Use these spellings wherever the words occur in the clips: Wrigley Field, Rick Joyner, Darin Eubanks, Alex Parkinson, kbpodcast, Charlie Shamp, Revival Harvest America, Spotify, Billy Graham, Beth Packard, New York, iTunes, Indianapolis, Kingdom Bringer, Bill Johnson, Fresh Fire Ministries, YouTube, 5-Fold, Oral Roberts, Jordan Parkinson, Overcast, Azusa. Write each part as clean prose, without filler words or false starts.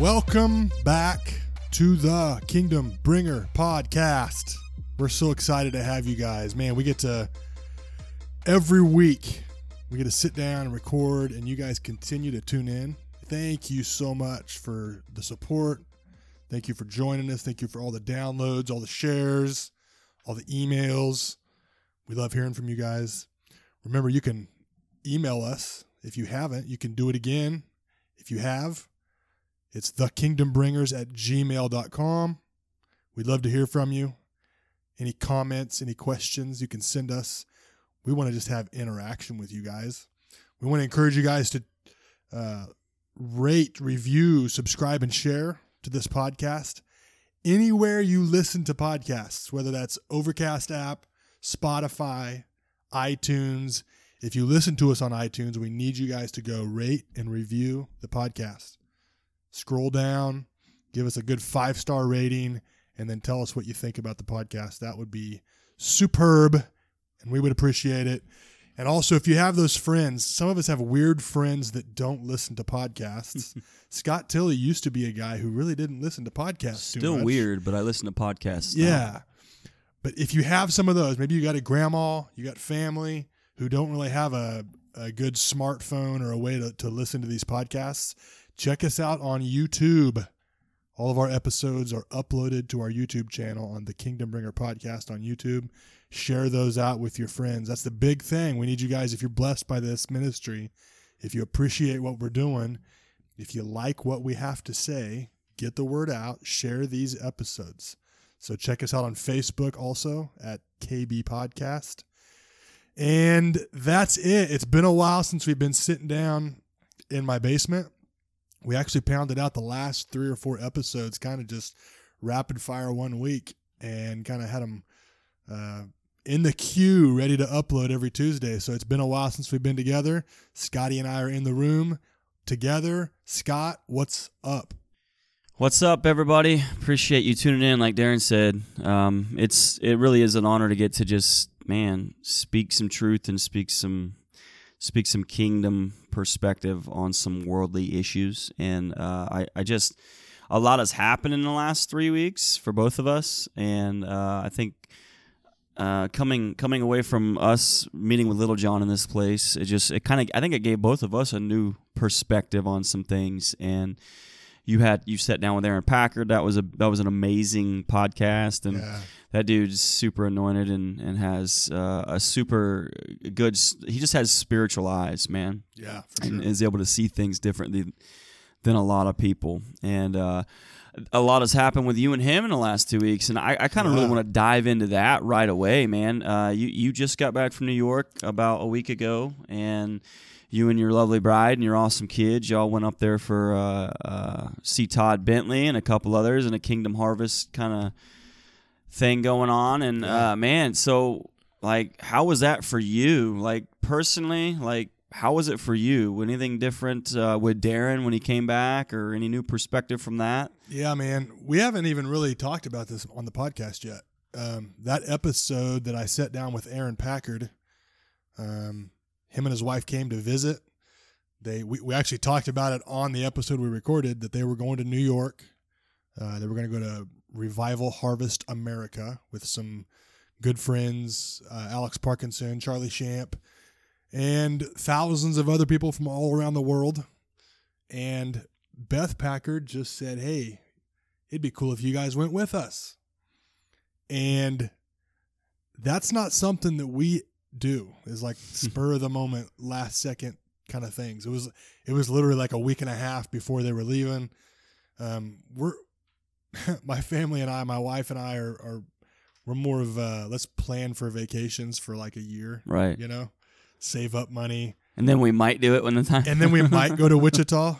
Welcome back to the Kingdom Bringer podcast. We're so excited to have you guys. Man, we get to, every week, we get to sit down and record, and you guys continue to tune in. Thank you so much for the support. Thank you for joining us. Thank you for all the downloads, all the shares, all the emails. We love hearing from you guys. Remember, you can email us. If you haven't, you can do it again. If you have, it's thekingdombringers@gmail.com. We'd love to hear from you. Any comments, any questions you can send us. We want to just have interaction with you guys. We want to encourage you guys to rate, review, subscribe, and share to this podcast. Anywhere you listen to podcasts, whether that's Overcast app, Spotify, iTunes. If you listen to us on iTunes, we need you guys to go rate and review the podcast. Scroll down, give us a good 5-star rating, and then tell us what you think about the podcast. That would be superb, and we would appreciate it. And also, if you have those friends, some of us have weird friends that don't listen to podcasts. Scott Tilly used to be a guy who really didn't listen to podcasts. Still weird, but I listen to podcasts. Yeah. But if you have some of those, maybe you got a grandma, you got family who don't really have a good smartphone or a way to listen to these podcasts, check us out on YouTube. All of our episodes are uploaded to our YouTube channel on the Kingdom Bringer podcast on YouTube. Share those out with your friends. That's the big thing. We need you guys, if you're blessed by this ministry, if you appreciate what we're doing, if you like what we have to say, get the word out, share these episodes. So check us out on Facebook also at kbpodcast. And that's it. It's been a while since we've been sitting down in my basement. We actually pounded out the last 3 or 4 episodes, kind of just rapid fire one week, and kind of had them in the queue ready to upload every Tuesday. So it's been a while since we've been together. Scotty and I are in the room together. Scott, what's up? What's up, everybody? Appreciate you tuning in. Like Darin said, it really is an honor to get to just, man, speak some truth and speak some kingdom perspective on some worldly issues. And I just, a lot has happened in the last 3 weeks for both of us. And I think coming away from us meeting with Little John in this place, it gave both of us a new perspective on some things. And you sat down with Aaron Packard. That was an amazing podcast. And yeah. That dude's super anointed and has a super good, he just has spiritual eyes, man. Yeah, for sure. And is able to see things differently than a lot of people. And a lot has happened with you and him in the last 2 weeks. And I kind of really want to dive into that right away, man. You just got back from New York about a week ago, and you and your lovely bride and your awesome kids, y'all went up there for see Todd Bentley and a couple others and a Kingdom Harvest kind of thing going on. And, man, so, like, how was that for you? Like, personally, like, how was it for you? Anything different with Darin when he came back or any new perspective from that? Yeah, man, we haven't even really talked about this on the podcast yet. That episode that I sat down with Aaron Packard, him and his wife came to visit. We actually talked about it on the episode we recorded, that they were going to New York. They were going to go to Revival Harvest America with some good friends, Alex Parkinson, Charlie Shamp, and thousands of other people from all around the world. And Beth Packard just said, hey, it'd be cool if you guys went with us. And that's not something that we do, is like spur of the moment, last second kind of things. It was literally like a week and a half before they were leaving. My family and I, my wife and I we're more of let's plan for vacations for like a year, right? You know, save up money. And then we might do it when the time, and then we might go to Wichita,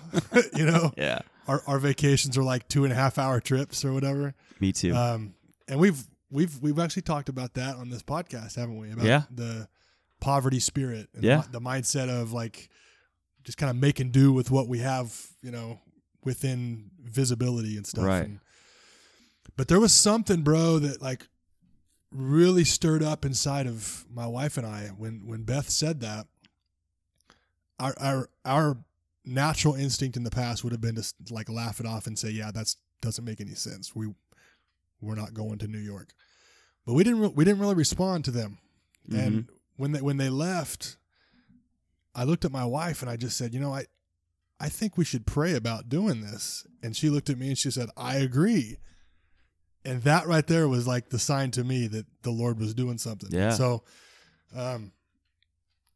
you know? Yeah. Our vacations are like 2.5-hour trips or whatever. Me too. And We've actually talked about that on this podcast, haven't we? About the poverty spirit and the mindset of like just kind of making do with what we have, you know, within visibility and stuff. Right. But there was something, bro, that like really stirred up inside of my wife and I when Beth said that. Our natural instinct in the past would have been to like laugh it off and say, yeah, that doesn't make any sense. We're not going to New York. But we didn't really respond to them. Mm-hmm. And when they left, I looked at my wife and I just said, you know, I think we should pray about doing this. And she looked at me and she said, I agree. And that right there was like the sign to me that the Lord was doing something. Yeah. So,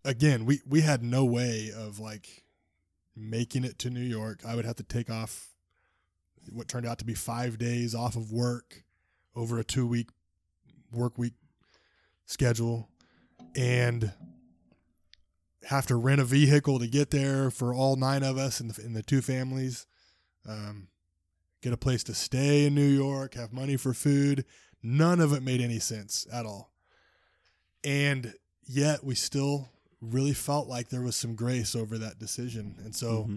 again, we had no way of like making it to New York. I would have to take off what turned out to be 5 days off of work over a 2-week work week schedule and have to rent a vehicle to get there for all 9 of us and the 2 families, get a place to stay in New York, have money for food. None of it made any sense at all. And yet we still really felt like there was some grace over that decision. And so mm-hmm.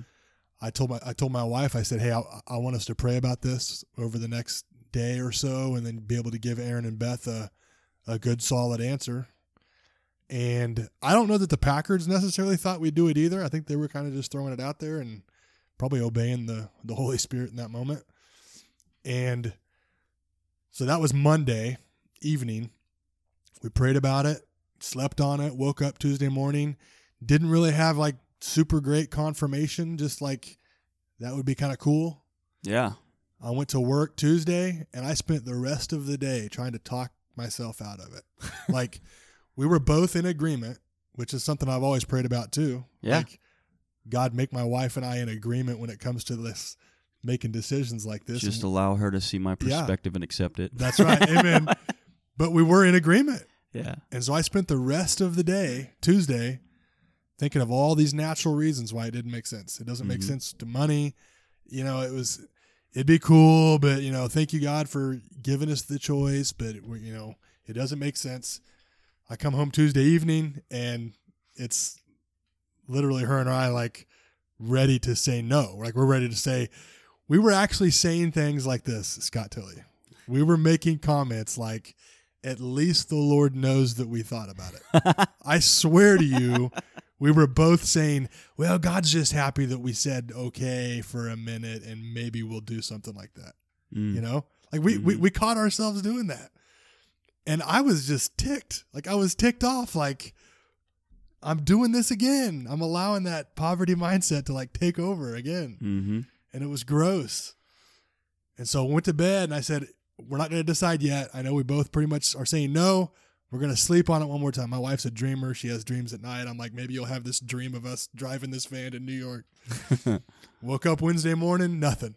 I told my wife, I said, hey, I want us to pray about this over the next day or so and then be able to give Aaron and Beth a good solid answer. And I don't know that the Packards necessarily thought we'd do it either. I think they were kind of just throwing it out there and probably obeying the Holy Spirit in that moment. And so that was Monday evening. We prayed about it, slept on it, woke up Tuesday morning, didn't really have like super great confirmation, just like that would be kind of cool. Yeah. I went to work Tuesday and I spent the rest of the day trying to talk myself out of it. Like we were both in agreement, which is something I've always prayed about too. Yeah. Like, God, make my wife and I in agreement when it comes to this, making decisions like this. Just allow her to see my perspective and accept it. That's right. Amen. But we were in agreement. Yeah. And so I spent the rest of the day, Tuesday, thinking of all these natural reasons why it didn't make sense. It doesn't mm-hmm. make sense to money. You know, it'd be cool, but, you know, thank you, God, for giving us the choice. But, you know, it doesn't make sense. I come home Tuesday evening and it's literally her and I like ready to say no. Like we're ready to say, we were actually saying things like this, Scott Tilly. We were making comments like, at least the Lord knows that we thought about it. I swear to you, we were both saying, well, God's just happy that we said okay for a minute and maybe we'll do something like that. Mm. You know, like we caught ourselves doing that. And I was just ticked. Like I was ticked off. Like I'm doing this again. I'm allowing that poverty mindset to like take over again. Mm-hmm. And it was gross. And so I went to bed and I said, we're not going to decide yet. I know we both pretty much are saying no. We're going to sleep on it one more time. My wife's a dreamer. She has dreams at night. I'm like, maybe you'll have this dream of us driving this van to New York. Woke up Wednesday morning, nothing.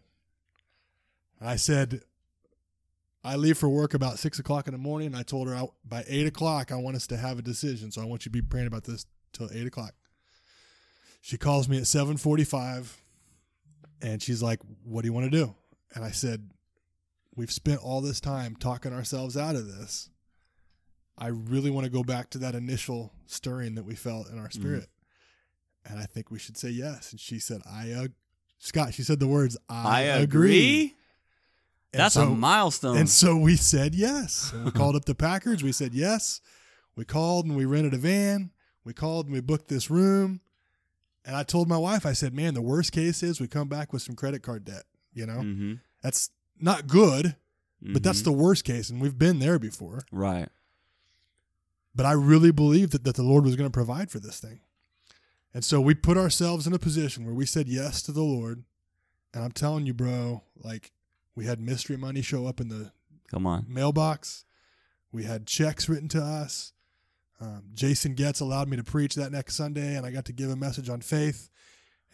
I said, I leave for work about 6:00 in the morning. I told her by 8:00, I want us to have a decision. So I want you to be praying about this till 8:00. She calls me at 7:45 and she's like, what do you want to do? And I said, we've spent all this time talking ourselves out of this. I really want to go back to that initial stirring that we felt in our spirit. Mm. And I think we should say yes. And she said, she said the words, I agree. That's a milestone. And so we said yes. And we called up the Packards. We said yes. We called and we rented a van. We called and we booked this room. And I told my wife, I said, man, the worst case is we come back with some credit card debt. You know, mm-hmm. that's not good, but mm-hmm. that's the worst case. And we've been there before. Right. But I really believed that the Lord was going to provide for this thing. And so we put ourselves in a position where we said yes to the Lord. And I'm telling you, bro, like, we had mystery money show up in the mailbox. We had checks written to us. Jason Getz allowed me to preach that next Sunday, and I got to give a message on faith.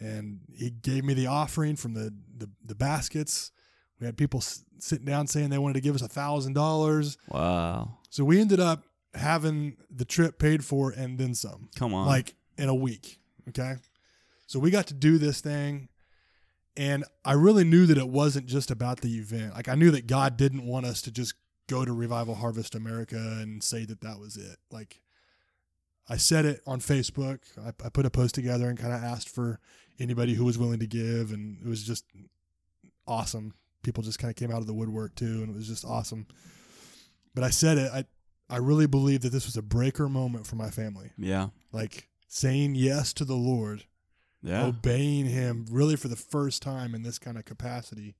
And he gave me the offering from the baskets. We had people sitting down saying they wanted to give us $1,000. Wow. So we ended up having the trip paid for and then some. Come on. Like in a week, okay? So we got to do this thing. And I really knew that it wasn't just about the event. Like I knew that God didn't want us to just go to Revival Harvest America and say that that was it. Like I said it on Facebook. I put a post together and kind of asked for anybody who was willing to give. And it was just awesome. People just kind of came out of the woodwork too. And it was just awesome. But I said it. I really believe that this was a breaker moment for my family. Yeah. Like saying yes to the Lord obeying him really for the first time in this kind of capacity,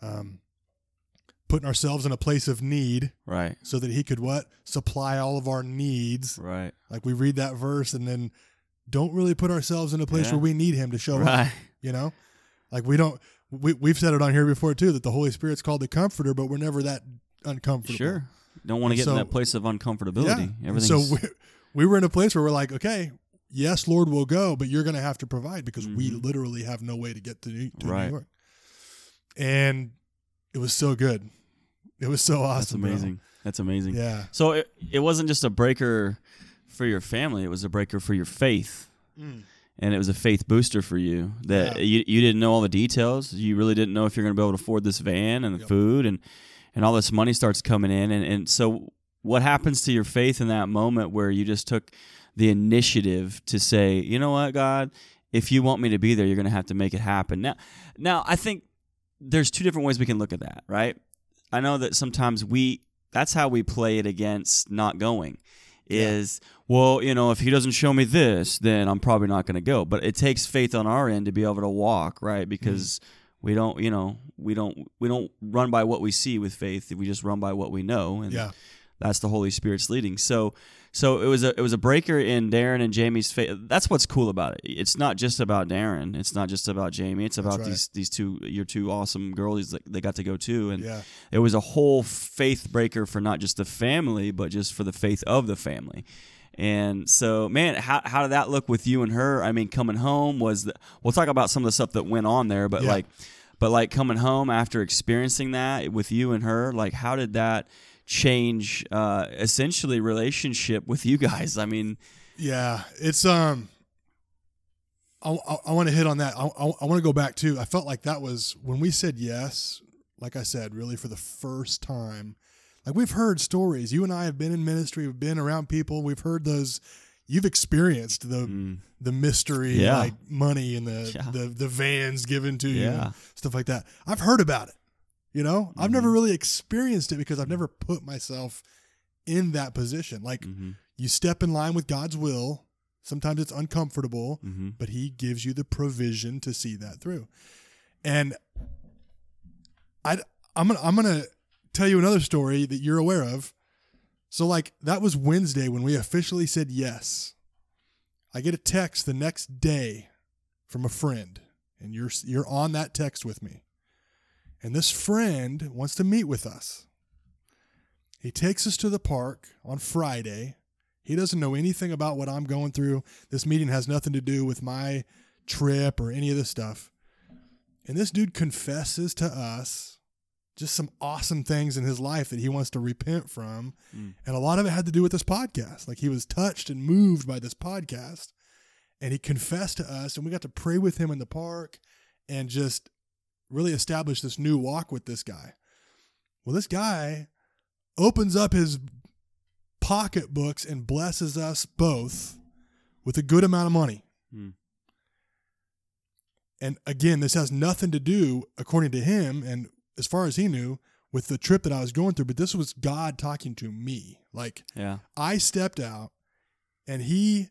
putting ourselves in a place of need, right? So that he could what? Supply all of our needs, right? Like we read that verse and then don't really put ourselves in a place where we need him to show up, you know? Like we don't, we've said it on here before too, that the Holy Spirit's called the comforter, but we're never that uncomfortable. Sure. Don't want to get in that place of uncomfortability. Yeah. So we were in a place where we're like, okay, yes, Lord, we'll go, but you're going to have to provide because we literally have no way to get to New York. And it was so good. It was so awesome. That's amazing. Bro. That's amazing. Yeah. So it wasn't just a breaker for your family. It was a breaker for your faith. Mm. And it was a faith booster for you that you didn't know all the details. You really didn't know if you're going to be able to afford this van and the food and all this money starts coming in. And so what happens to your faith in that moment where you just took the initiative to say, you know what, God, if you want me to be there, you're going to have to make it happen. Now I think there's two different ways we can look at that, right? I know that sometimes that's how we play it against not going is, well, you know, if he doesn't show me this, then I'm probably not going to go. But it takes faith on our end to be able to walk, right? Because we don't, you know, we don't run by what we see with faith. We just run by what we know, and that's the Holy Spirit's leading. So it was a breaker in Darin and Jamie's faith. That's what's cool about it. It's not just about Darin. It's not just about Jamie. It's about your two awesome girlies that they got to go to, and it was a whole faith breaker for not just the family, but just for the faith of the family. And so, man, how did that look with you and her? I mean, coming home we'll talk about some of the stuff that went on there, but like coming home after experiencing that with you and her, like how did that change essentially relationship with you guys? I mean, it's I want to hit on that. I want to go back too. I felt like that was when we said yes, like I said, really for the first time. Like we've heard stories. You and I have been in ministry. We've been around people. We've heard those. You've experienced the mystery, like money and the vans given to you, and stuff like that. I've heard about it. You know, I've never really experienced it because I've never put myself in that position. Like you step in line with God's will. Sometimes it's uncomfortable, but he gives you the provision to see that through. And I'm gonna tell you another story that you're aware of. So like that was Wednesday when we officially said yes. I get a text the next day from a friend, and you're on that text with me. And this friend wants to meet with us. He takes us to the park on Friday. He doesn't know anything about what I'm going through. This meeting has nothing to do with my trip or any of this stuff. And this dude confesses to us just some awesome things in his life that he wants to repent from. Mm. And a lot of it had to do with this podcast. Like he was touched and moved by this podcast, and he confessed to us, and we got to pray with him in the park and just really establish this new walk with this guy. Well, this guy opens up his pocketbooks and blesses us both with a good amount of money. Mm. And again, this has nothing to do, according to him, and as far as he knew, with the trip that I was going through, but this was God talking to me. Like I stepped out and he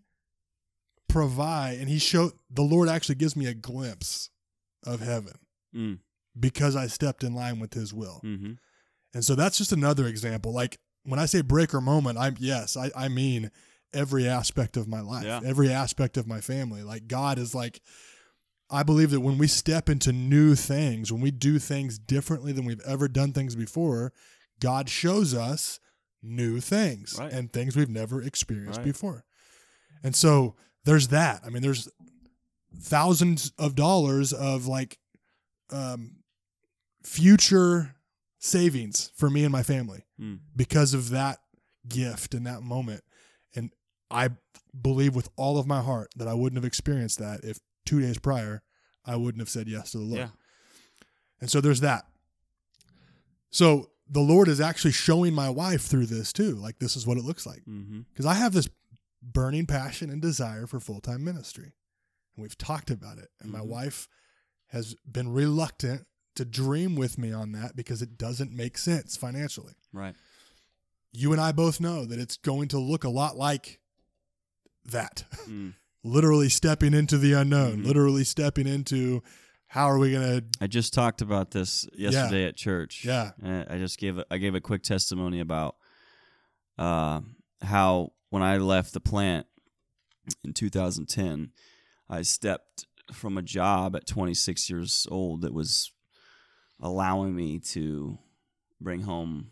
provide, and he showed, the Lord actually gives me a glimpse of heaven because I stepped in line with his will. Mm-hmm. And so that's just another example. Like when I say breaker moment, I mean every aspect of my life, every aspect of my family. Like God is like, I believe that when we step into new things, when we do things differently than we've ever done things before, God shows us new things and things we've never experienced before. And so there's that. I mean, there's thousands of dollars of like future savings for me and my family because of that gift and that moment. And I believe with all of my heart that I wouldn't have experienced that if 2 days prior, I wouldn't have said yes to the Lord. Yeah. And so there's that. So the Lord is actually showing my wife through this too. Like this is what it looks like. Because I have this burning passion and desire for full-time ministry. And we've talked about it. And my wife has been reluctant to dream with me on that because it doesn't make sense financially. Right. You and I both know that it's going to look a lot like that. literally stepping into the unknown, mm-hmm. literally stepping into how are we going to... I just talked about this yesterday at church. Yeah. And I just gave a quick testimony about how when I left the plant in 2010, I stepped from a job at 26 years old that was allowing me to bring home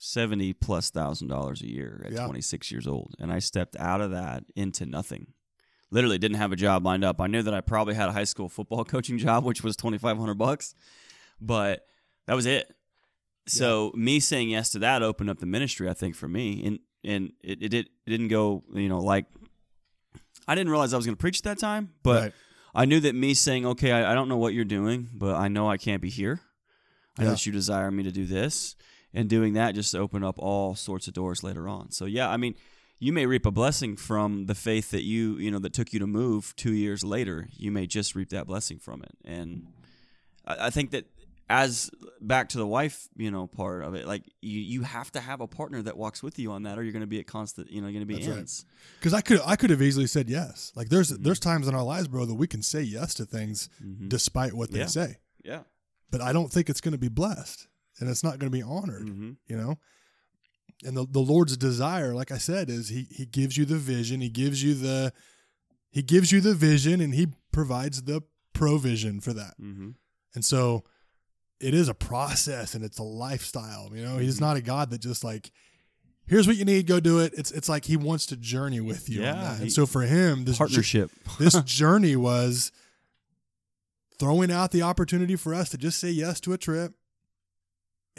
$70,000+ a year at 26 years old. And I stepped out of that into nothing. Literally didn't have a job lined up. I knew that I probably had a high school football coaching job, which was $2,500, but that was it. So me saying yes to that opened up the ministry, I think, for me. And it didn't go, like, I didn't realize I was going to preach at that time, but right. I knew that me saying, okay, I don't know what you're doing, but I know I can't be here. I know that you desire me to do this. And doing that just opened up all sorts of doors later on. So, yeah, I mean, you may reap a blessing from the faith that that took you to move 2 years later. You may just reap that blessing from it. And I think that as back to the wife, part of it, like you have to have a partner that walks with you on that, or you're going to be at constant, you're going to be ends. Because right. I could have easily said yes. Like there's times in our lives, bro, that we can say yes to things despite what they say. Yeah. But I don't think it's going to be blessed. And it's not going to be honored, And the Lord's desire, like I said, is He gives you the vision, He gives you the vision, and He provides the provision for that. Mm-hmm. And so, it is a process, and it's a lifestyle. He's not a God that just like, here's what you need, go do it. It's like He wants to journey with you. Yeah. On that. And so for Him, this partnership, this journey was throwing out the opportunity for us to just say yes to a trip.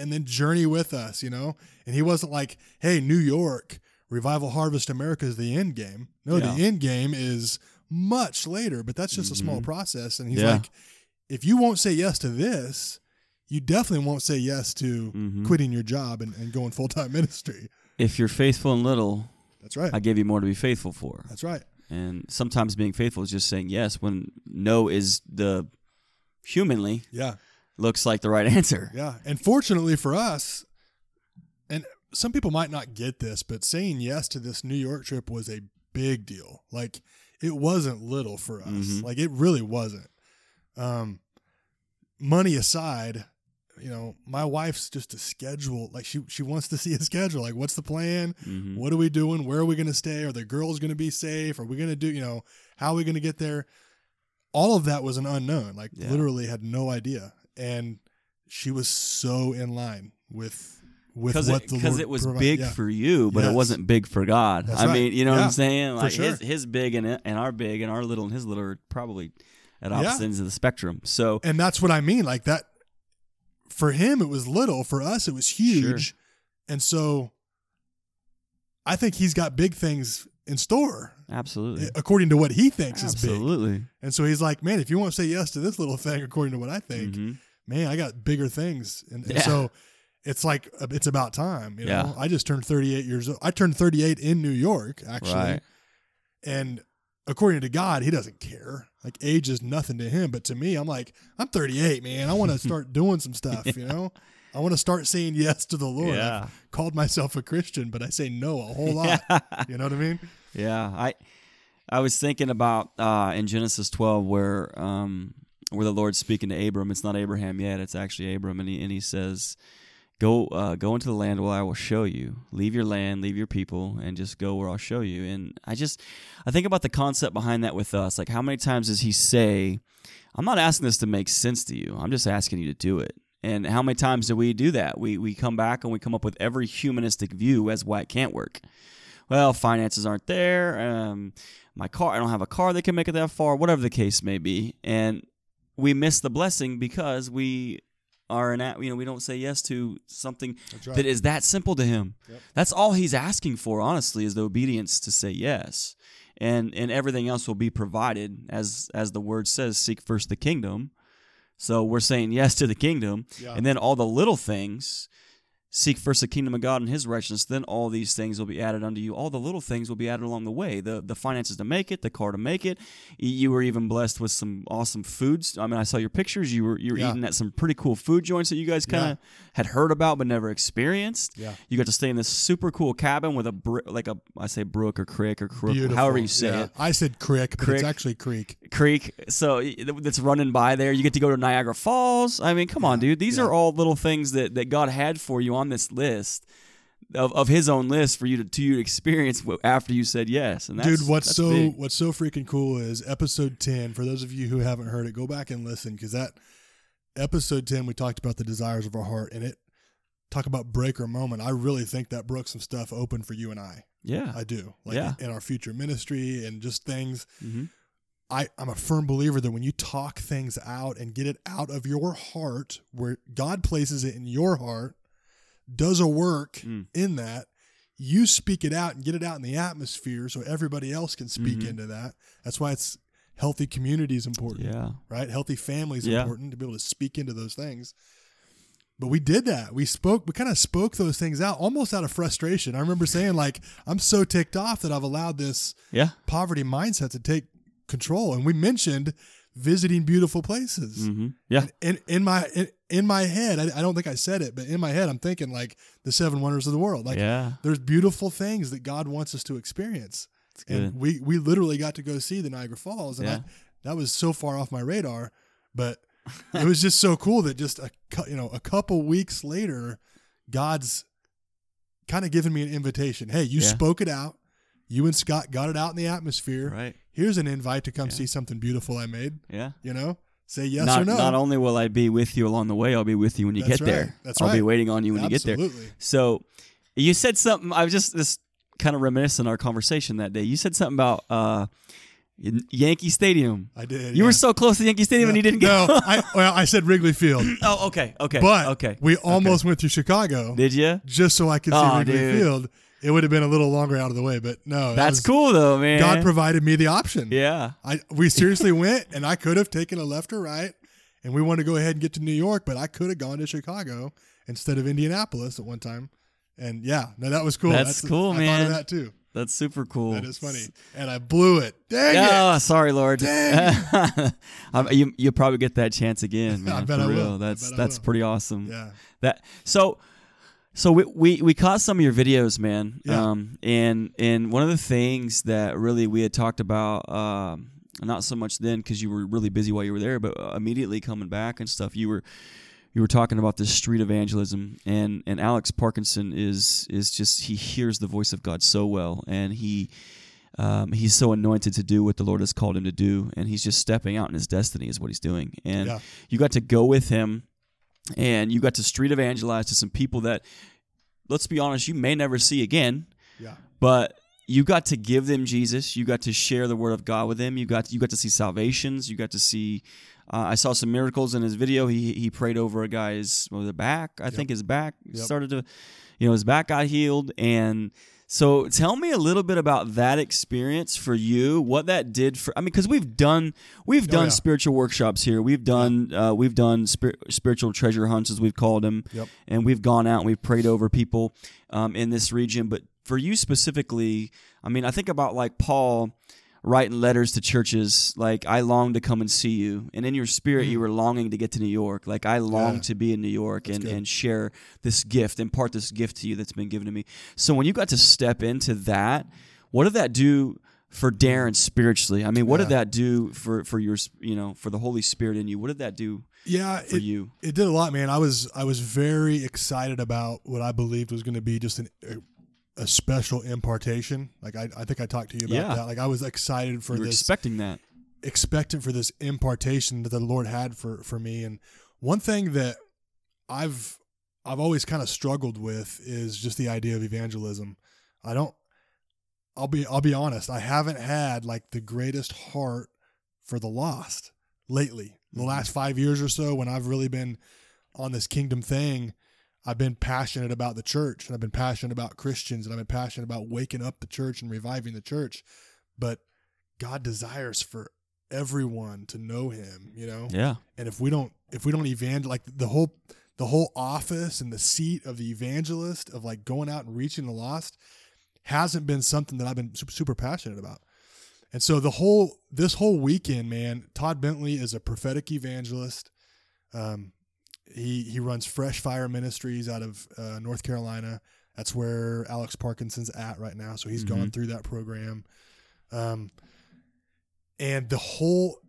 And then journey with us, And He wasn't like, hey, New York, Revival Harvest America is the end game. No, the end game is much later, but that's just a small process. And He's like, if you won't say yes to this, you definitely won't say yes to quitting your job and going full-time ministry. If you're faithful in little, that's right. I give you more to be faithful for. That's right. And sometimes being faithful is just saying yes when no is the humanly. Yeah. Looks like the right answer. Yeah. And fortunately for us, and some people might not get this, but saying yes to this New York trip was a big deal. Like, it wasn't little for us. Mm-hmm. Like, it really wasn't. Money aside, my wife's just a schedule. Like, she wants to see a schedule. Like, what's the plan? Mm-hmm. What are we doing? Where are we going to stay? Are the girls going to be safe? Are we going to do, how are we going to get there? All of that was an unknown. Like, literally had no idea. And she was so in line with what the Lord, because it was provided. Big for you, but it wasn't big for God. That's right. I mean, what I'm saying? Like sure. his big and our big and our little and his little are probably at opposite ends of the spectrum. So, and that's what I mean. Like that, for him, it was little. For us, it was huge. Sure. And so, I think He's got big things in store. Absolutely. According to what He thinks is big. Absolutely. And so He's like, man, if you want to say yes to this little thing, according to what I think, man, I got bigger things. And so it's like, it's about time. I just turned 38 years old. I turned 38 in New York, actually. Right. And according to God, He doesn't care. Like, age is nothing to Him. But to me, I'm like, I'm 38, man. I want to start doing some stuff, I want to start saying yes to the Lord. Yeah. I've called myself a Christian, but I say no a whole lot. You know what I mean? Yeah. I was thinking about in Genesis 12 where the Lord's speaking to Abram. It's not Abraham yet. It's actually Abram. And he says, go into the land where I will show you. Leave your land, leave your people, and just go where I'll show you. And I think about the concept behind that with us. Like, how many times does He say, I'm not asking this to make sense to you. I'm just asking you to do it. And how many times do we do that? We come back and we come up with every humanistic view as why it can't work. Well, finances aren't there. I don't have a car that can make it that far, whatever the case may be. And we miss the blessing because we are we don't say yes to something that is that simple to Him. Yep. That's all He's asking for, honestly, is the obedience to say yes. And everything else will be provided, as the word says, seek first the kingdom. So we're saying yes to the kingdom, and then all the little things Seek first the kingdom of God and his righteousness, then all these things will be added unto you. All the little things will be added along the way. The finances to make it, the car to make it. You were even blessed with some awesome foods. I mean, I saw your pictures. You were yeah. eating at some pretty cool food joints that you guys kind of yeah. had heard about but never experienced. Yeah. You got to stay in this super cool cabin with a brook or creek or crook, however you say yeah. it. I said crick, but it's actually creek. Creek. So that's running by there. You get to go to Niagara Falls. I mean, come on, dude. These yeah. are all little things that God had for you on this list of his own list for you to experience after you said yes. And that's, dude, what's so freaking cool is episode 10. For those of you who haven't heard it, go back and listen, because that episode 10 we talked about the desires of our heart, and it talk about breaker moment. I really think that broke some stuff open for you and I. Yeah, I do. Like yeah. in our future ministry and just things. Mm-hmm. I'm a firm believer that when you talk things out and get it out of your heart, where God places it in your heart, does a work in that, you speak it out and get it out in the atmosphere so everybody else can speak into that. That's why it's healthy community is important, yeah. right? Healthy families yeah. important to be able to speak into those things. But we did that. We kind of spoke those things out almost out of frustration. I remember saying, like, I'm so ticked off that I've allowed this yeah. poverty mindset to take control. And we mentioned visiting beautiful places. Mm-hmm. Yeah. And in my head, I don't think I said it, but in my head, I'm thinking like the seven wonders of the world. Like yeah. there's beautiful things that God wants us to experience. And we literally got to go see the Niagara Falls. And yeah. That was so far off my radar, but it was just so cool that just a couple weeks later, God's kind of given me an invitation. Hey, you yeah. spoke it out. You and Scott got it out in the atmosphere. Right. Here's an invite to come yeah. see something beautiful I made. Yeah. You know? Say yes or no. Not only will I be with you along the way, I'll be with you when you get there. That's right. I'll be waiting on you when you get there. So you said something. I was just kind of reminiscing our conversation that day. You said something about Yankee Stadium. I did. You yeah. were so close to Yankee Stadium and you didn't go. No, I said Wrigley Field. Oh, okay. Okay. But okay. we almost went to Chicago. Did you? Just so I could see Wrigley Field. It would have been a little longer out of the way, but no. That's cool, though, man. God provided me the option. Yeah. We seriously went, and I could have taken a left or right, and we wanted to go ahead and get to New York, but I could have gone to Chicago instead of Indianapolis at one time. And, yeah, no, that was cool. That's cool, man. I thought of that, too. That's super cool. That is funny. And I blew it. Dang it. Oh, sorry, Lord. Dang it. You'll probably get that chance again, man. I bet I will. That's pretty awesome. Yeah. So we caught some of your videos, man, yeah. And one of the things that really we had talked about, not so much then because you were really busy while you were there, but immediately coming back and stuff, you were talking about this street evangelism, and Alex Parkinson is just, he hears the voice of God so well, and he's so anointed to do what the Lord has called him to do, and he's just stepping out in his destiny is what he's doing, and yeah. you got to go with him. And you got to street evangelize to some people that, let's be honest, you may never see again. Yeah. But you got to give them Jesus. You got to share the word of God with them. You got to see salvations. You got to see. I saw some miracles in his video. He prayed over a guy's back. I yep. think his back yep. started to, his back got healed. And so tell me a little bit about that experience for you, what that did for, I mean, because we've done yeah. spiritual workshops here. We've done spiritual treasure hunts, as we've called them. Yep. And we've gone out and we've prayed over people in this region. But for you specifically, I mean, I think about like Paul writing letters to churches, like, I long to come and see you. And in your spirit, you were longing to get to New York. Like, I long to be in New York and share this gift, impart this gift to you that's been given to me. So when you got to step into that, what did that do for Darin spiritually? I mean, what did that do for your, for the Holy Spirit in you? What did that do for you? It did a lot, man. I was very excited about what I believed was going to be just a special impartation. Like I think I talked to you about that. Like I was excited for this, expectant for this impartation that the Lord had for me. And one thing that I've always kind of struggled with is just the idea of evangelism. I'll be honest. I haven't had like the greatest heart for the lost lately. The last 5 years or so, when I've really been on this kingdom thing, I've been passionate about the church, and I've been passionate about Christians, and I've been passionate about waking up the church and reviving the church. But God desires for everyone to know him, Yeah. And if we don't evangelize, like the whole, the whole office and the seat of the evangelist of like going out and reaching the lost hasn't been something that I've been super passionate about. And so this whole weekend, man, Todd Bentley is a prophetic evangelist. He runs Fresh Fire Ministries out of North Carolina. That's where Alex Parkinson's at right now. So he's mm-hmm. gone through that program. And the whole,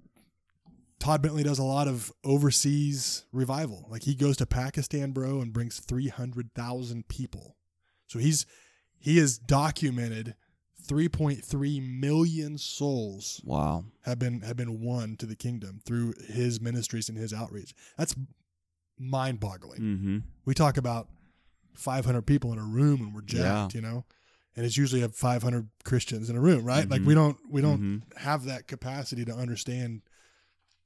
Todd Bentley does a lot of overseas revival. Like he goes to Pakistan, bro, and brings 300,000 people. So he has documented 3.3 million souls. Wow. Have been won to the kingdom through his ministries and his outreach. That's mind-boggling. Mm-hmm. We talk about 500 people in a room and we're jacked, you know, and it's usually 500 Christians in a room, right? Mm-hmm. Like we don't mm-hmm. have that capacity to understand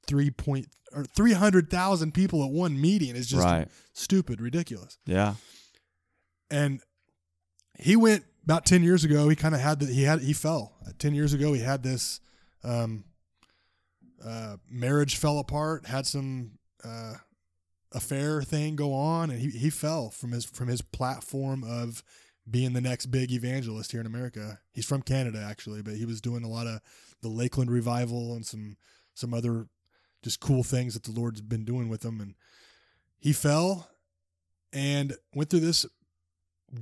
300,000 people at one meeting is just right. Stupid, ridiculous. Yeah. And he went about 10 years ago. He kind of had that. He fell 10 years ago. He had this, marriage fell apart, had some, affair thing go on, and he fell from his platform of being the next big evangelist here in America. He's from Canada actually, but he was doing a lot of the Lakeland revival and some other just cool things that the Lord's been doing with him. And he fell and went through this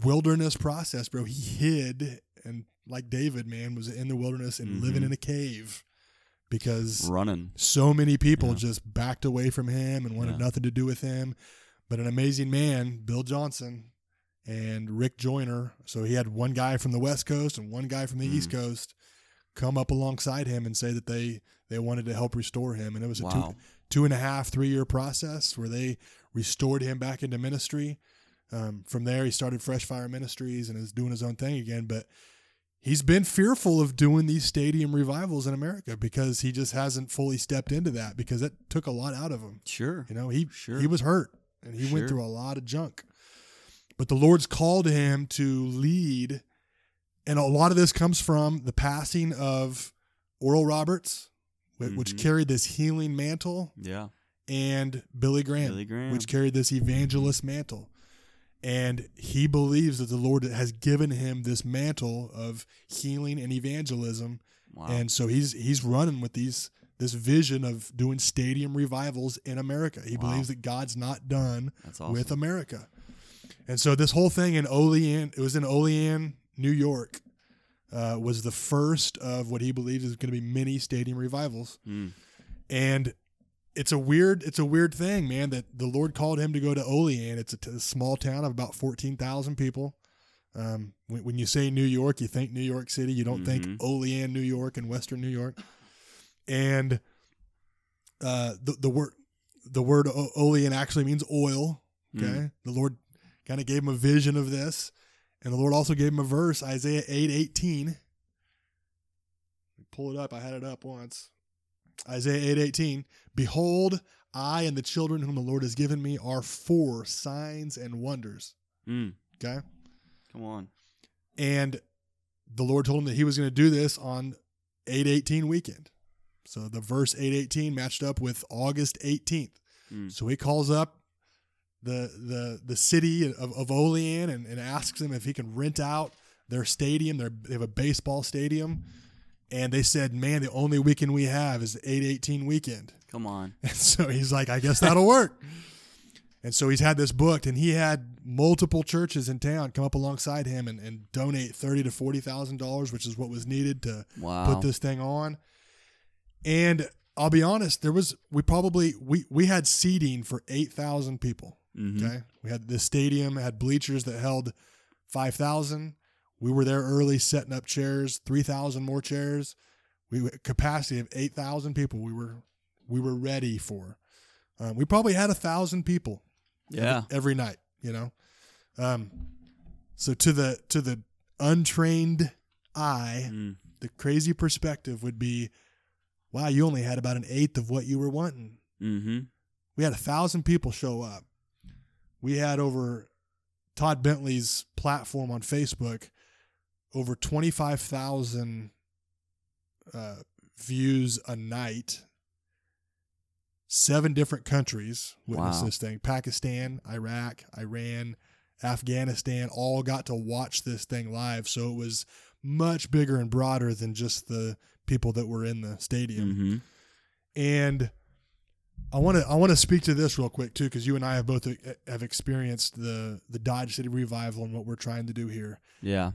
wilderness process, bro. He hid, and like David, man, was in the wilderness and mm-hmm. living in a cave. Because so many people just backed away from him and wanted nothing to do with him. But an amazing man, Bill Johnson and Rick Joyner. So he had one guy from the West Coast and one guy from the East Coast come up alongside him and say that they wanted to help restore him. And it was a two and a half, 3-year process where they restored him back into ministry. From there, he started Fresh Fire Ministries and is doing his own thing again. But he's been fearful of doing these stadium revivals in America because he just hasn't fully stepped into that, because that took a lot out of him. Sure. You know, he was hurt and he went through a lot of junk, but the Lord's called him to lead. And a lot of this comes from the passing of Oral Roberts, which carried this healing mantle. Yeah. And Billy Graham, which carried this evangelist mantle. And he believes that the Lord has given him this mantle of healing and evangelism. Wow. And so he's running with this vision of doing stadium revivals in America. He believes that God's not done with America. And so this whole thing in Olean, it was in Olean, New York, was the first of what he believes is going to be many stadium revivals. Mm. And it's a weird thing, man, that the Lord called him to go to Olean. It's a small town of about 14,000 people. When you say New York, you think New York City. You don't think Olean, New York, and Western New York. And the word Olean actually means oil. Okay, the Lord kind of gave him a vision of this, and the Lord also gave him a verse, Isaiah 8:18. Pull it up. I had it up once. Isaiah 8:18, behold, I and the children whom the Lord has given me are for signs and wonders. Mm. Okay? Come on. And the Lord told him that he was going to do this on 8:18 weekend. So the verse 8:18 matched up with August 18th. Mm. So he calls up the city of Olean and asks them if he can rent out their stadium. They have a baseball stadium. And they said, man, the only weekend we have is the 8-18 weekend. Come on. And so he's like, I guess that'll work. And so he's had this booked, and he had multiple churches in town come up alongside him and donate $30,000 to $40,000, which is what was needed to put this thing on. And I'll be honest, we had seating for 8,000 people. Mm-hmm. Okay. We had this stadium, had bleachers that held 5,000. We were there early setting up chairs, 3,000 more chairs. We capacity of 8,000 people. We were ready for. We probably had 1,000 people. Yeah. Every night, you know. So to the untrained eye, the crazy perspective would be, wow, you only had about an eighth of what you were wanting. Mm-hmm. We had 1,000 people show up. We had over Todd Bentley's platform on Facebook. Over 25,000 views a night, 7 different countries witnessed this thing. Pakistan, Iraq, Iran, Afghanistan all got to watch this thing live. So it was much bigger and broader than just the people that were in the stadium. Mm-hmm. And I want to speak to this real quick too, because you and I have both have experienced the Dodge City revival and what we're trying to do here. Yeah,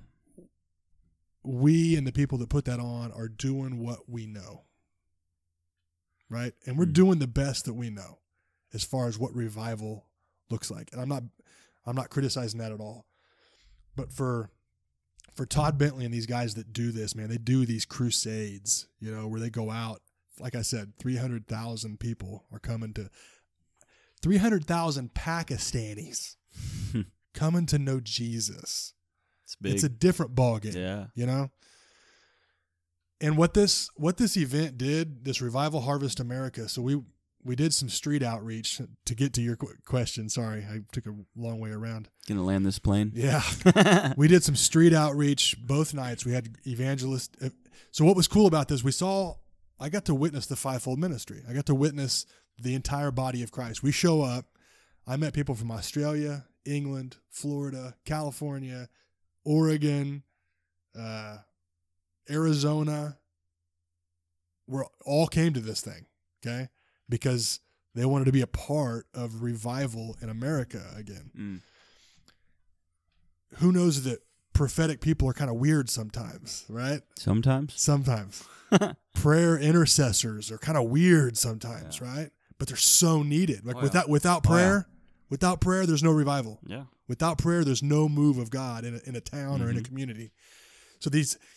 we and the people that put that on are doing what we know, right? And we're doing the best that we know as far as what revival looks like. And I'm not criticizing that at all, but for Todd Bentley and these guys that do this, man, they do these crusades, you know, where they go out. Like I said, 300,000 people are coming to 300,000 Pakistanis coming to know Jesus. It's big. It's a different ballgame, yeah. You know? And what this event did, this Revival Harvest America, so we did some street outreach to get to your question. Sorry, I took a long way around. Gonna land this plane? Yeah. We did some street outreach both nights. We had evangelists. So what was cool about this, I got to witness the 5-Fold ministry. I got to witness the entire body of Christ. We show up. I met people from Australia, England, Florida, California, Oregon, Arizona. We all came to this thing, okay? Because they wanted to be a part of revival in America again. Mm. Who knows that prophetic people are kind of weird sometimes, right? Sometimes. Prayer intercessors are kind of weird sometimes, right? But they're so needed. Like without prayer, there's no revival. Yeah. Without prayer, there's no move of God in a town or in a community. So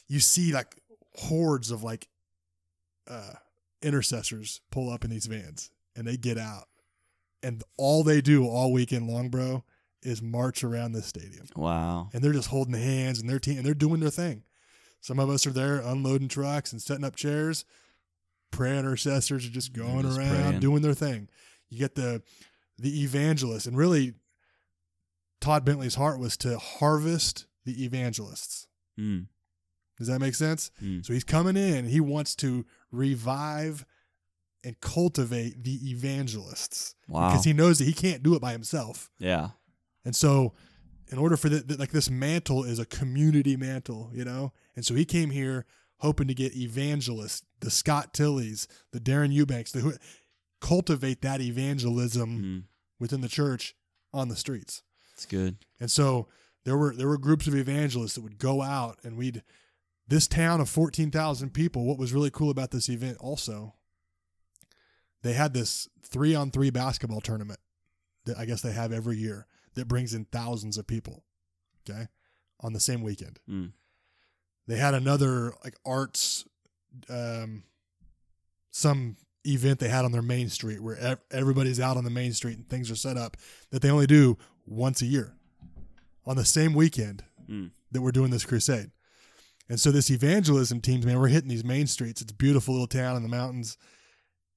you see like hordes of like intercessors pull up in these vans and they get out. And all they do all weekend long, bro, is march around the stadium. Wow. And they're just holding hands and they're doing their thing. Some of us are there unloading trucks and setting up chairs. Prayer intercessors are just going around doing their thing. You get the evangelists, and really Todd Bentley's heart was to harvest the evangelists. Mm. Does that make sense? Mm. So he's coming in. He wants to revive and cultivate the evangelists. Wow. Because he knows that he can't do it by himself. Yeah. And so in order for this mantle is a community mantle, you know? And so he came here hoping to get evangelists, the Scott Tillys, the Darin Eubanks, who cultivate that evangelism within the church on the streets. It's good. And so there were groups of evangelists that would go out, and this town of 14,000 people, what was really cool about this event also, they had this 3-on-3 basketball tournament that I guess they have every year, that brings in thousands of people, okay, on the same weekend. Mm. They had another like arts, some event they had on their main street where everybody's out on the main street and things are set up that they only do once a year on the same weekend that we're doing this crusade. And so this evangelism teams, man, we're hitting these main streets. It's a beautiful little town in the mountains.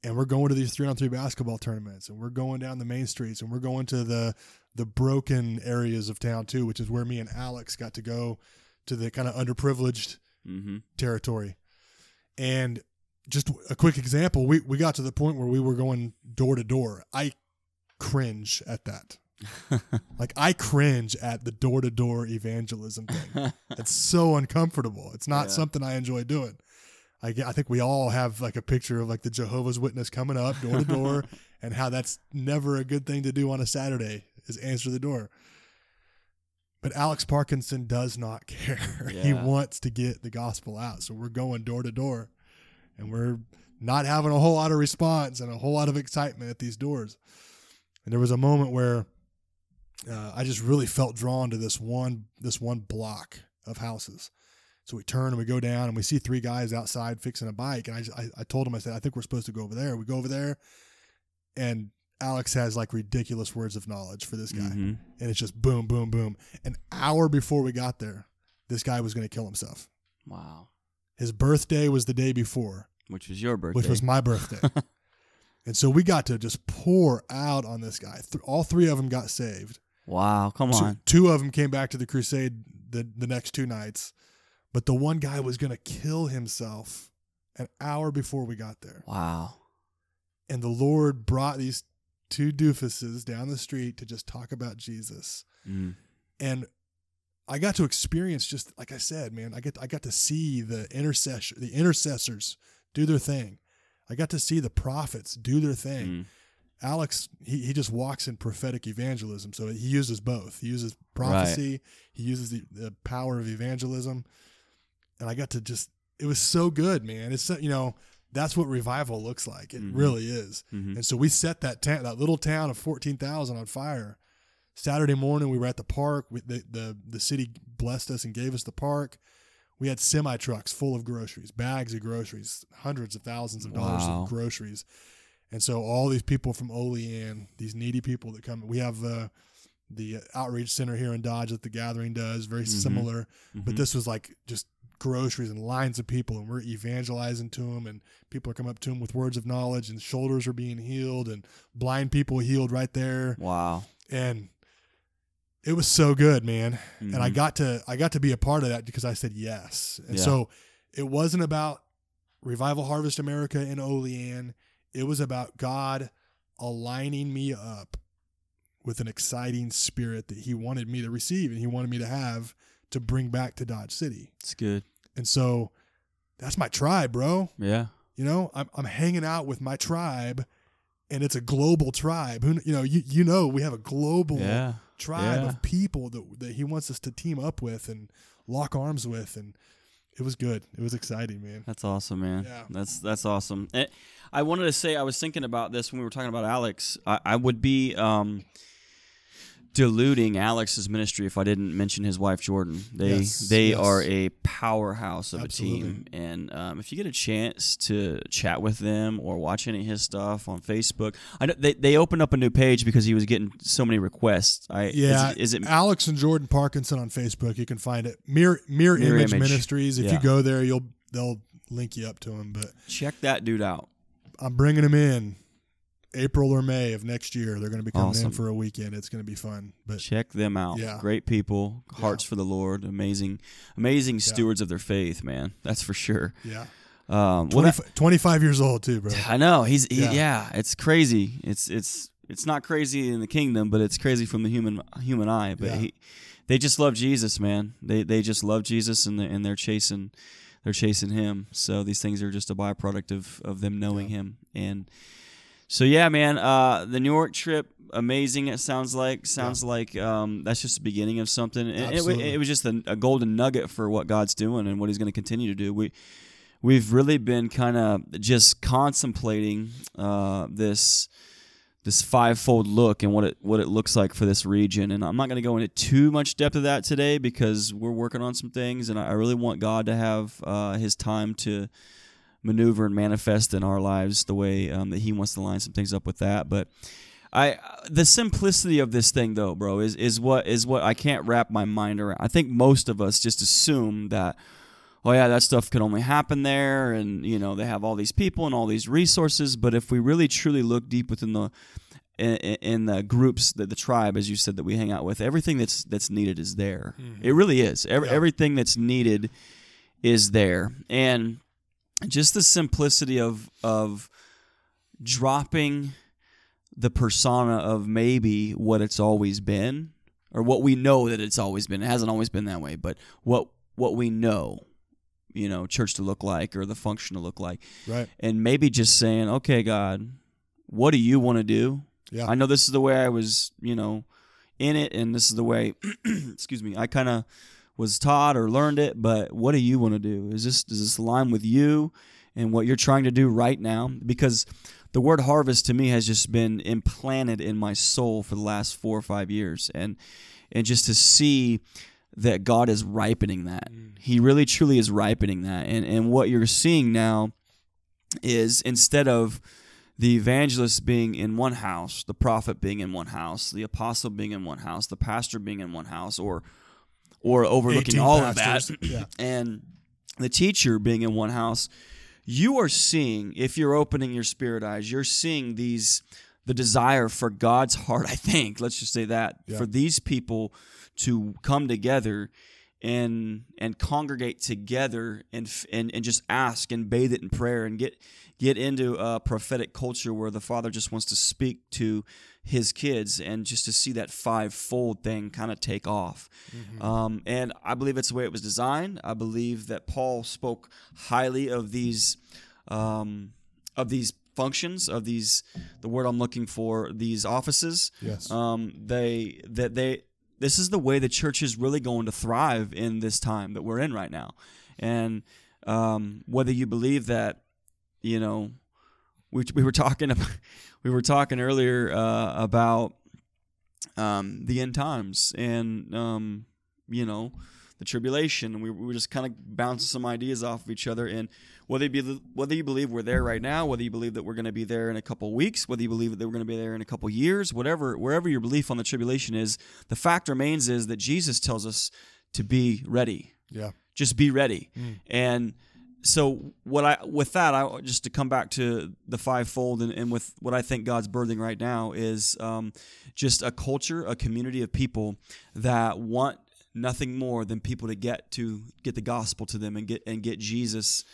And we're going to these 3-on-3 basketball tournaments, and we're going down the main streets, and we're going to the broken areas of town too, which is where me and Alex got to go to the kind of underprivileged territory. And just a quick example, we got to the point where we were going door to door. I cringe at that. Like I cringe at the door to door evangelism thing. It's so uncomfortable. It's not something I enjoy doing. I think we all have like a picture of like the Jehovah's Witness coming up door to door and how that's never a good thing to do on a Saturday is answer the door. But Alex Parkinson does not care. Yeah. He wants to get the gospel out. So we're going door to door and we're not having a whole lot of response and a whole lot of excitement at these doors. And there was a moment where I just really felt drawn to this one block of houses. So we turn and we go down and we see 3 guys outside fixing a bike. And I told him, I said, I think we're supposed to go over there. We go over there, and Alex has like ridiculous words of knowledge for this guy. Mm-hmm. And it's just boom, boom, boom. An hour before we got there, this guy was going to kill himself. Wow. His birthday was the day before. Which was your birthday. Which was my birthday. And so we got to just pour out on this guy. All 3 of them got saved. Wow. Come on. 2 of them came back to the crusade the next 2 nights. But the one guy was going to kill himself an hour before we got there. Wow. And the Lord brought these two doofuses down the street to just talk about Jesus. Mm. And I got to experience, just like I said, man, I got to see the intercessors do their thing. I got to see the prophets do their thing. Mm. Alex, he just walks in prophetic evangelism. So he uses both. He uses prophecy. Right. He uses the power of evangelism. And I got to just, it was so good, man. It's, so, you know, that's what revival looks like. It mm-hmm. really is. Mm-hmm. And so we set that little town of 14,000 on fire. Saturday morning, we were at the park. The city blessed us and gave us the park. We had semi trucks full of groceries, bags of groceries, hundreds of thousands of dollars of groceries. And so all these people from Olean, these needy people that come, we have the outreach center here in Dodge that the Gathering does, very mm-hmm. similar, mm-hmm. but this was like just groceries and lines of people, and we're evangelizing to them, and people are coming up to them with words of knowledge, and shoulders are being healed, and blind people healed right there. Wow. And it was so good, man. Mm-hmm. And I got to be a part of that because I said yes. And so it wasn't about Revival Harvest America in Olean. It was about God aligning me up with an exciting spirit that he wanted me to receive and he wanted me to have to bring back to Dodge City. It's good. And so that's my tribe, bro. Yeah. You know, I'm hanging out with my tribe, and it's a global tribe. Who, you know, we have a global tribe of people that he wants us to team up with and lock arms with, and it was good. It was exciting, man. That's awesome, man. Yeah. That's awesome. And I wanted to say, I was thinking about this when we were talking about Alex. I would be diluting Alex's ministry if I didn't mention his wife, Jordan. They are a powerhouse of Absolutely. A team. And if you get a chance to chat with them or watch any of his stuff on Facebook, I know they opened up a new page because he was getting so many requests. Is it Alex and Jordan Parkinson on Facebook? You can find it. Mirror Image Ministries. If you go there, they'll link you up to him. But check that dude out. I'm bringing him in. April or May of next year, they're going to be coming in for a weekend. It's going to be fun. But check them out. Yeah. Great people, hearts for the Lord, amazing stewards of their faith, man. That's for sure. Yeah. 25 years old too, bro. I know. It's crazy. It's not crazy in the kingdom, but it's crazy from the human eye. But they just love Jesus, man. They just love Jesus, and they're chasing him. So these things are just a byproduct of them knowing him. And so yeah, man, the New York trip, amazing. It sounds like that's just the beginning of something. And it was just a golden nugget for what God's doing and what He's going to continue to do. We've really been kind of just contemplating this 5-fold look and what it looks like for this region. And I'm not going to go into too much depth of that today because we're working on some things, and I really want God to have His time to maneuver and manifest in our lives the way that He wants to line some things up with that. But the simplicity of this thing, though, bro, is what I can't wrap my mind around. I think most of us just assume that, that stuff can only happen there, and they have all these people and all these resources. But if we really truly look deep within the groups, that the tribe, as you said, that we hang out with, everything that's needed is there. Mm-hmm. It really is. Everything that's needed is there, and just the simplicity of dropping the persona of maybe what it's always been, or what we know that it's always been. It hasn't always been that way, but what we know, church to look like, or the function to look like. Right. And maybe just saying, okay, God, what do you want to do? Yeah. I know this is the way I was, in it, and this is the way, excuse me, I kind of was taught or learned it, but what do you want to do? Does this align with you and what you're trying to do right now? Because the word harvest to me has just been implanted in my soul for the last 4 or 5 years. And just to see that God is ripening that. He really truly is ripening that. And what you're seeing now is, instead of the evangelist being in one house, the prophet being in one house, the apostle being in one house, the pastor being in one house, or overlooking all pastors, of that, and the teacher being in one house, you are seeing, if you're opening your spirit eyes, you're seeing the desire for God's heart, I think, let's just say that, for these people to come together and congregate together and just ask and bathe it in prayer and get into a prophetic culture where the Father just wants to speak to His kids, and just to see that 5-fold thing kind of take off. Mm-hmm. And I believe it's the way it was designed. I believe that Paul spoke highly of these functions, of these, the word I'm looking for, these offices. Yes. This is the way the church is really going to thrive in this time that we're in right now. And whether you believe that, you know, we were talking earlier about the end times and you know, the tribulation, and we were just kind of bouncing some ideas off of each other. And whether you believe we're there right now, whether you believe that we're going to be there in a couple weeks, whether you believe that we're going to be there in a couple years, wherever your belief on the tribulation is, the fact remains is that Jesus tells us to be ready. Yeah, just be ready. Mm. And so to come back to the 5-fold and with what I think God's birthing right now is just a culture, a community of people that want nothing more than people to get the gospel to them and get Jesus,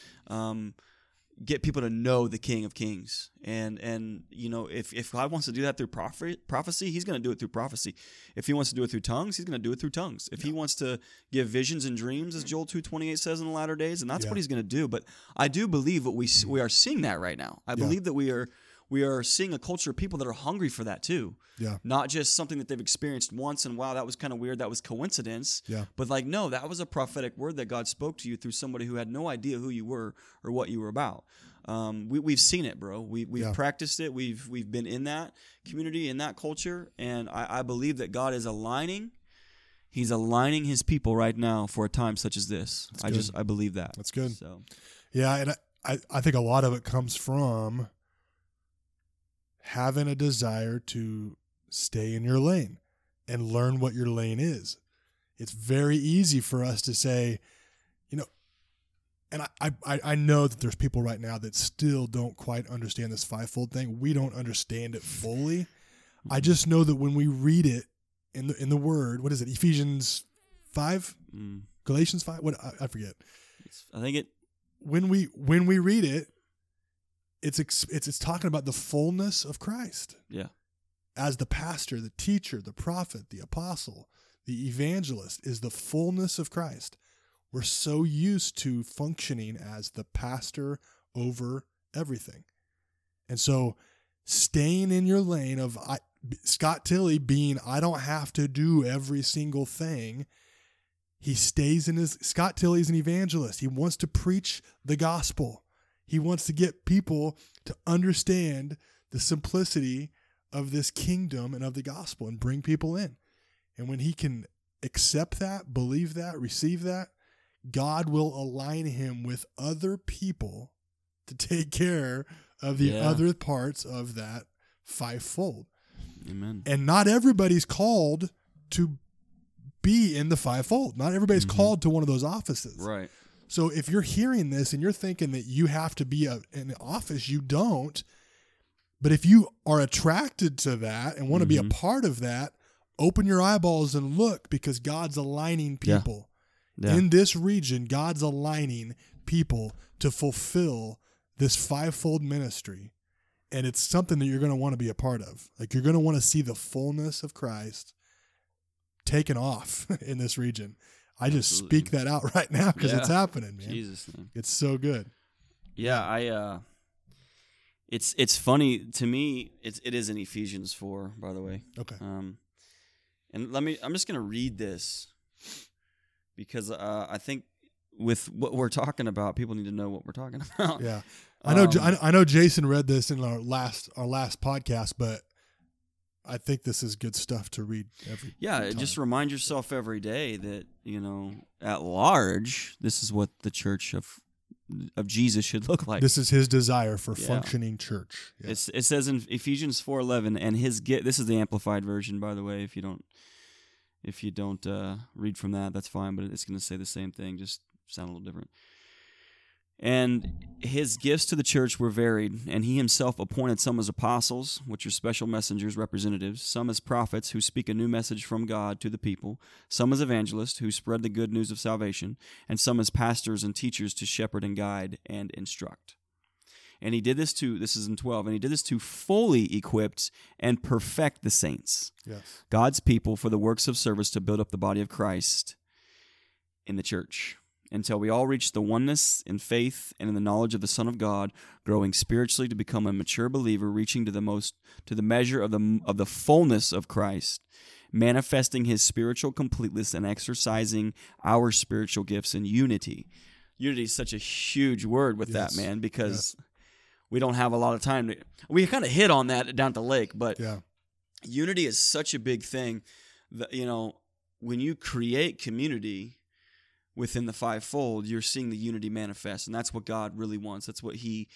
get people to know the King of Kings. And you know, if God wants to do that through prophecy, He's going to do it through prophecy. If He wants to do it through tongues, He's going to do it through tongues. If He wants to give visions and dreams, as Joel 2:28 says in the latter days, and that's what He's going to do. But I do believe that we are seeing that right now. I believe that we are seeing a culture of people that are hungry for that too. Yeah. Not just something that they've experienced once and wow, that was kind of weird, that was coincidence. Yeah. But like, no, that was a prophetic word that God spoke to you through somebody who had no idea who you were or what you were about. We've seen it, bro. We've practiced it. We've been in that community, in that culture. And I believe that God is aligning. He's aligning His people right now for a time such as this. I believe that. That's good. So, yeah. And I think a lot of it comes from having a desire to stay in your lane and learn what your lane is. It's very easy for us to say, you know, and I know that there's people right now that still don't quite understand this 5-fold thing. We don't understand it fully. I just know that when we read it in the Word, what is it? Ephesians 5, Galatians 5, what I forget. I think it. When we read it, It's talking about the fullness of Christ. Yeah. As the pastor, the teacher, the prophet, the apostle, the evangelist is the fullness of Christ. We're so used to functioning as the pastor over everything. And so staying in your lane of Scott Tilly being, I don't have to do every single thing. He stays in his, Scott Tilly is an evangelist. He wants to preach the gospel. He wants to get people to understand the simplicity of this kingdom and of the gospel and bring people in. And when he can accept that, believe that, receive that, God will align him with other people to take care of the other parts of that 5-fold. Amen. And not everybody's called to be in the 5-fold. Not everybody's called to one of those offices. Right. So if you're hearing this and you're thinking that you have to be in an office, you don't. But if you are attracted to that and want to be a part of that, open your eyeballs and look, because God's aligning people. Yeah. Yeah. In this region, God's aligning people to fulfill this 5-fold ministry. And it's something that you're going to want to be a part of. Like, you're going to want to see the fullness of Christ taken off in this region. I just speak that out right now because it's happening, man. Jesus, man. It's so good. Yeah, it's funny to me. It is in Ephesians 4, by the way. Okay. And I'm just gonna read this because I think with what we're talking about, people need to know what we're talking about. Yeah, I know. I know Jason read this in our last podcast, but I think this is good stuff to read every time. Just remind yourself every day that, you know, at large, this is what the church of Jesus should look like. This is His desire for functioning church. Yeah. It says in Ephesians 4:11, and this is the Amplified version, by the way. If you don't read from that, that's fine, but it's going to say the same thing, just sound a little different. And his gifts to the church were varied, and he himself appointed some as apostles, which are special messengers, representatives, some as prophets who speak a new message from God to the people, some as evangelists who spread the good news of salvation, and some as pastors and teachers to shepherd and guide and instruct. And he did this to, this is in 12, and he did this to fully equip and perfect the saints, yes, God's people, for the works of service to build up the body of Christ in the church, until we all reach the oneness in faith and in the knowledge of the Son of God, growing spiritually to become a mature believer, reaching to the measure of the fullness of Christ, manifesting his spiritual completeness and exercising our spiritual gifts in unity. Unity is such a huge word with yes. that, man, because yeah. we don't have a lot of time. We kind of hit on that down at the lake, but yeah. unity is such a big thing that, you know, when you create community within the 5-Fold, you're seeing the unity manifest, and that's what God really wants. That's what He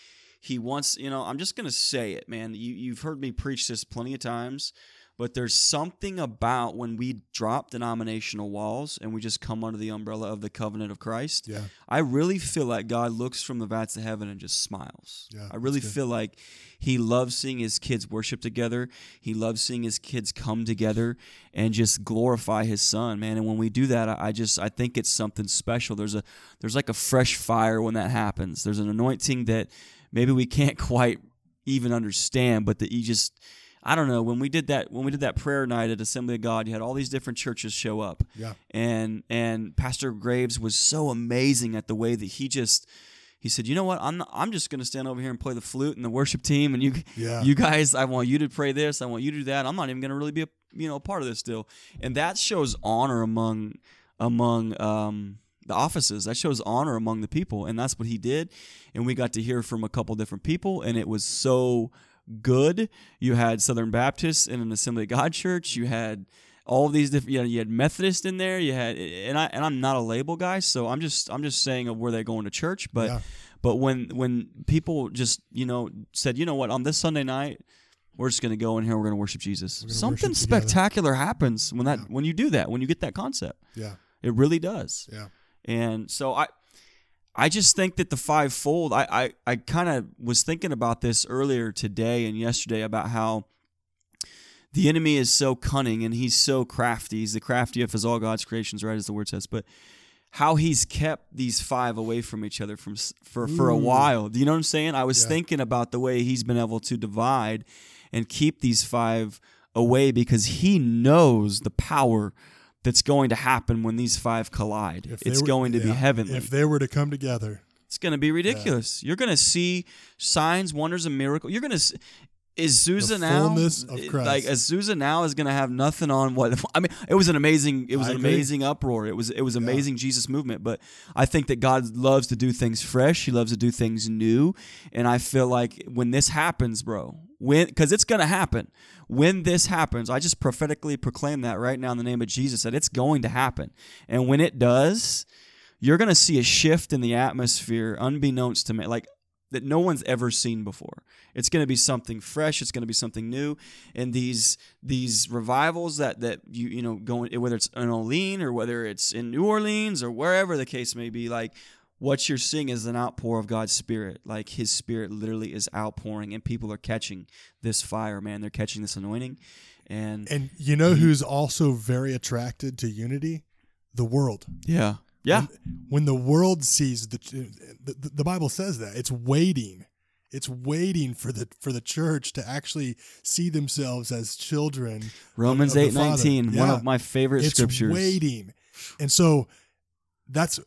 wants. You know, I'm just gonna say it, man. You've heard me preach this plenty of times, but there's something about when we drop denominational walls and we just come under the umbrella of the covenant of Christ. Yeah. I really feel like God looks from the vats of heaven and just smiles. Yeah, I really feel like He loves seeing His kids worship together. He loves seeing His kids come together and just glorify His Son, man. And when we do that, I think it's something special. There's like a fresh fire when that happens. There's an anointing that maybe we can't quite even understand, but that you just, I don't know, when we did that prayer night at Assembly of God, you had all these different churches show up. Yeah. And Pastor Graves was so amazing at the way that he said, "You know what? I'm just going to stand over here and play the flute and the worship team, and you guys, I want you to pray this, I want you to do that. I'm not even going to really be a part of this deal." And that shows honor among the offices. That shows honor among the people, and that's what he did. And we got to hear from a couple different people, and it was so good. You had Southern Baptists in an Assembly of God church. You had all these different. You know, you had Methodist in there. You had, and I'm not a label guy, so I'm just saying of where they're going to church. But yeah. But when people just said, you know what, on this Sunday night we're just going to go in here. We're going to worship Jesus. Something worship spectacular together. Happens when that yeah. when you do that. When you get that concept, yeah, it really does. Yeah, and so I just think that the 5-Fold, I kind of was thinking about this earlier today and yesterday about how the enemy is so cunning and he's so crafty. He's the craftiest of all God's creations, right, as the word says. But how he's kept these five away from each other for a while. Do you know what I'm saying? I was thinking about the way he's been able to divide and keep these five away because he knows the power that's going to happen when these five collide. It's going to be heavenly. If they were to come together, it's going to be ridiculous. Yeah. You're going to see signs, wonders, and miracles. You're going to Azusa now. Like Azusa now is going to have nothing on what I mean. It was an amazing uproar. It was amazing Jesus movement. But I think that God loves to do things fresh. He loves to do things new. And I feel like when this happens, bro. Because it's going to happen. When this happens, I just prophetically proclaim that right now in the name of Jesus, that it's going to happen. And when it does, you're going to see a shift in the atmosphere unbeknownst to me, like that no one's ever seen before. It's going to be something fresh. It's going to be something new. And these revivals that you going, whether it's in Olean or whether it's in New Orleans or wherever the case may be, like, what you're seeing is an outpour of God's Spirit. Like His Spirit literally is outpouring, and people are catching this fire, man. They're catching this anointing. And you know who's also very attracted to unity? The world. Yeah. Yeah. When the world sees the Bible says that. It's waiting. It's waiting for the church to actually see themselves as children. Romans 8:19, one of my favorite scriptures. It's waiting. And so that's...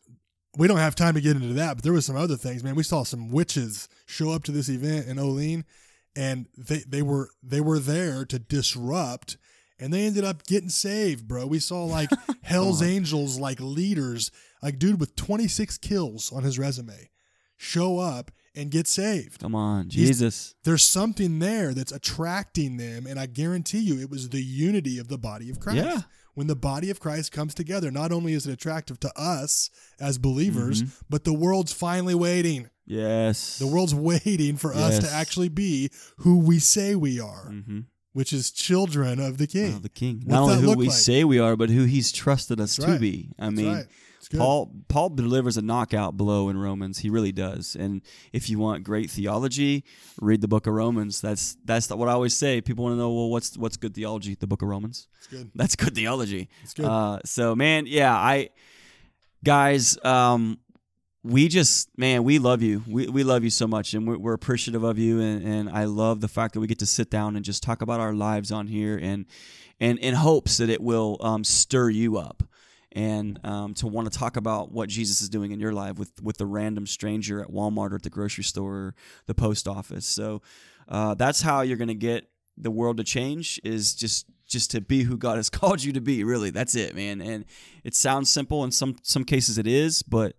We don't have time to get into that, but there was some other things, man. We saw some witches show up to this event in Olean, and they were there to disrupt, and they ended up getting saved, bro. We saw like Hell's Angels, like leaders, like dude with 26 kills on his resume, show up and get saved. Come on, Jesus. There's something there that's attracting them, and I guarantee you, it was the unity of the body of Christ. Yeah. When the body of Christ comes together, not only is it attractive to us as believers, mm-hmm. but the world's finally waiting. Yes. The world's waiting for us to actually be who we say we are, mm-hmm. which is children of the King. Not only who we say we are, but who He's trusted us to be. I mean, Paul delivers a knockout blow in Romans. He really does. And if you want great theology, read the book of Romans. That's what I always say. People want to know, well, what's good theology? The book of Romans. It's good. That's good theology. It's good. So, man, yeah, guys, we love you. We love you so much, and we're appreciative of you. And I love the fact that we get to sit down and just talk about our lives on here, and in hopes that it will stir you up. And to want to talk about what Jesus is doing in your life with the random stranger at Walmart or at the grocery store or the post office. So that's how you're going to get the world to change, is just to be who God has called you to be, really. That's it, man. And it sounds simple. In some cases it is, but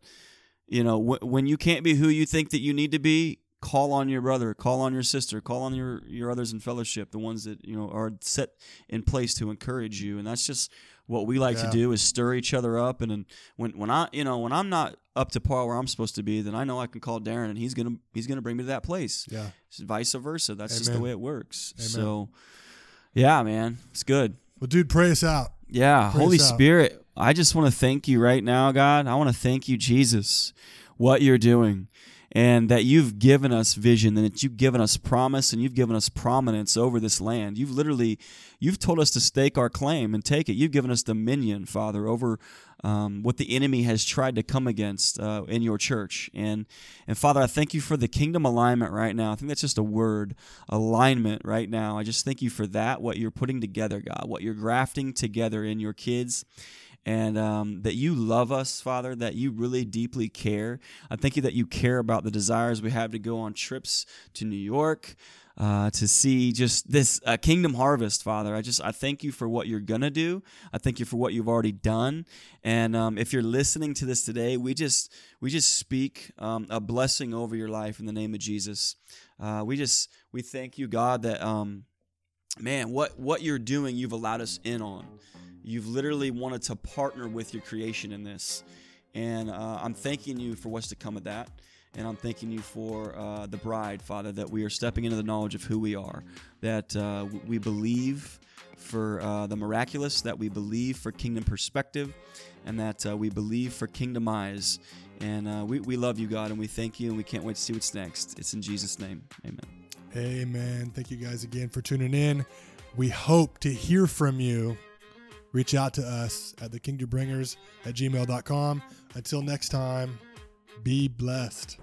you know, when you can't be who you think that you need to be, call on your brother, call on your sister, call on your others in fellowship, the ones that, you know, are set in place to encourage you. And that's just what we like to do, is stir each other up. And when I'm not up to par where I'm supposed to be, then I know I can call Darin, and he's gonna bring me to that place. Yeah, it's vice versa. That's Amen. Just the way it works. Amen. So, yeah, man, it's good. Well, dude, pray us out. Yeah, pray Holy Spirit, out. I just want to thank you right now, God. I want to thank you, Jesus, what you're doing. And that you've given us vision, and that you've given us promise, and you've given us prominence over this land. You've told us to stake our claim and take it. You've given us dominion, Father, over what the enemy has tried to come against in your church. And Father, I thank you for the kingdom alignment right now. I think that's just a word, alignment right now. I just thank you for that, what you're putting together, God, what you're grafting together in your kids. And that you love us, Father, that you really deeply care. I thank you that you care about the desires we have to go on trips to New York, to see just this kingdom harvest, Father. I thank you for what you're going to do. I thank you for what you've already done. And if you're listening to this today, we just speak a blessing over your life in the name of Jesus. We thank you, God, that, man, what you're doing, you've allowed us in on. You've literally wanted to partner with your creation in this. And I'm thanking you for what's to come of that. And I'm thanking you for the bride, Father, that we are stepping into the knowledge of who we are, that we believe for the miraculous, that we believe for kingdom perspective, and that we believe for kingdom eyes. And we love you, God, and we thank you, and we can't wait to see what's next. It's in Jesus' name. Amen. Amen. Thank you guys again for tuning in. We hope to hear from you. Reach out to us at thekingdombringers@gmail.com. Until next time, be blessed.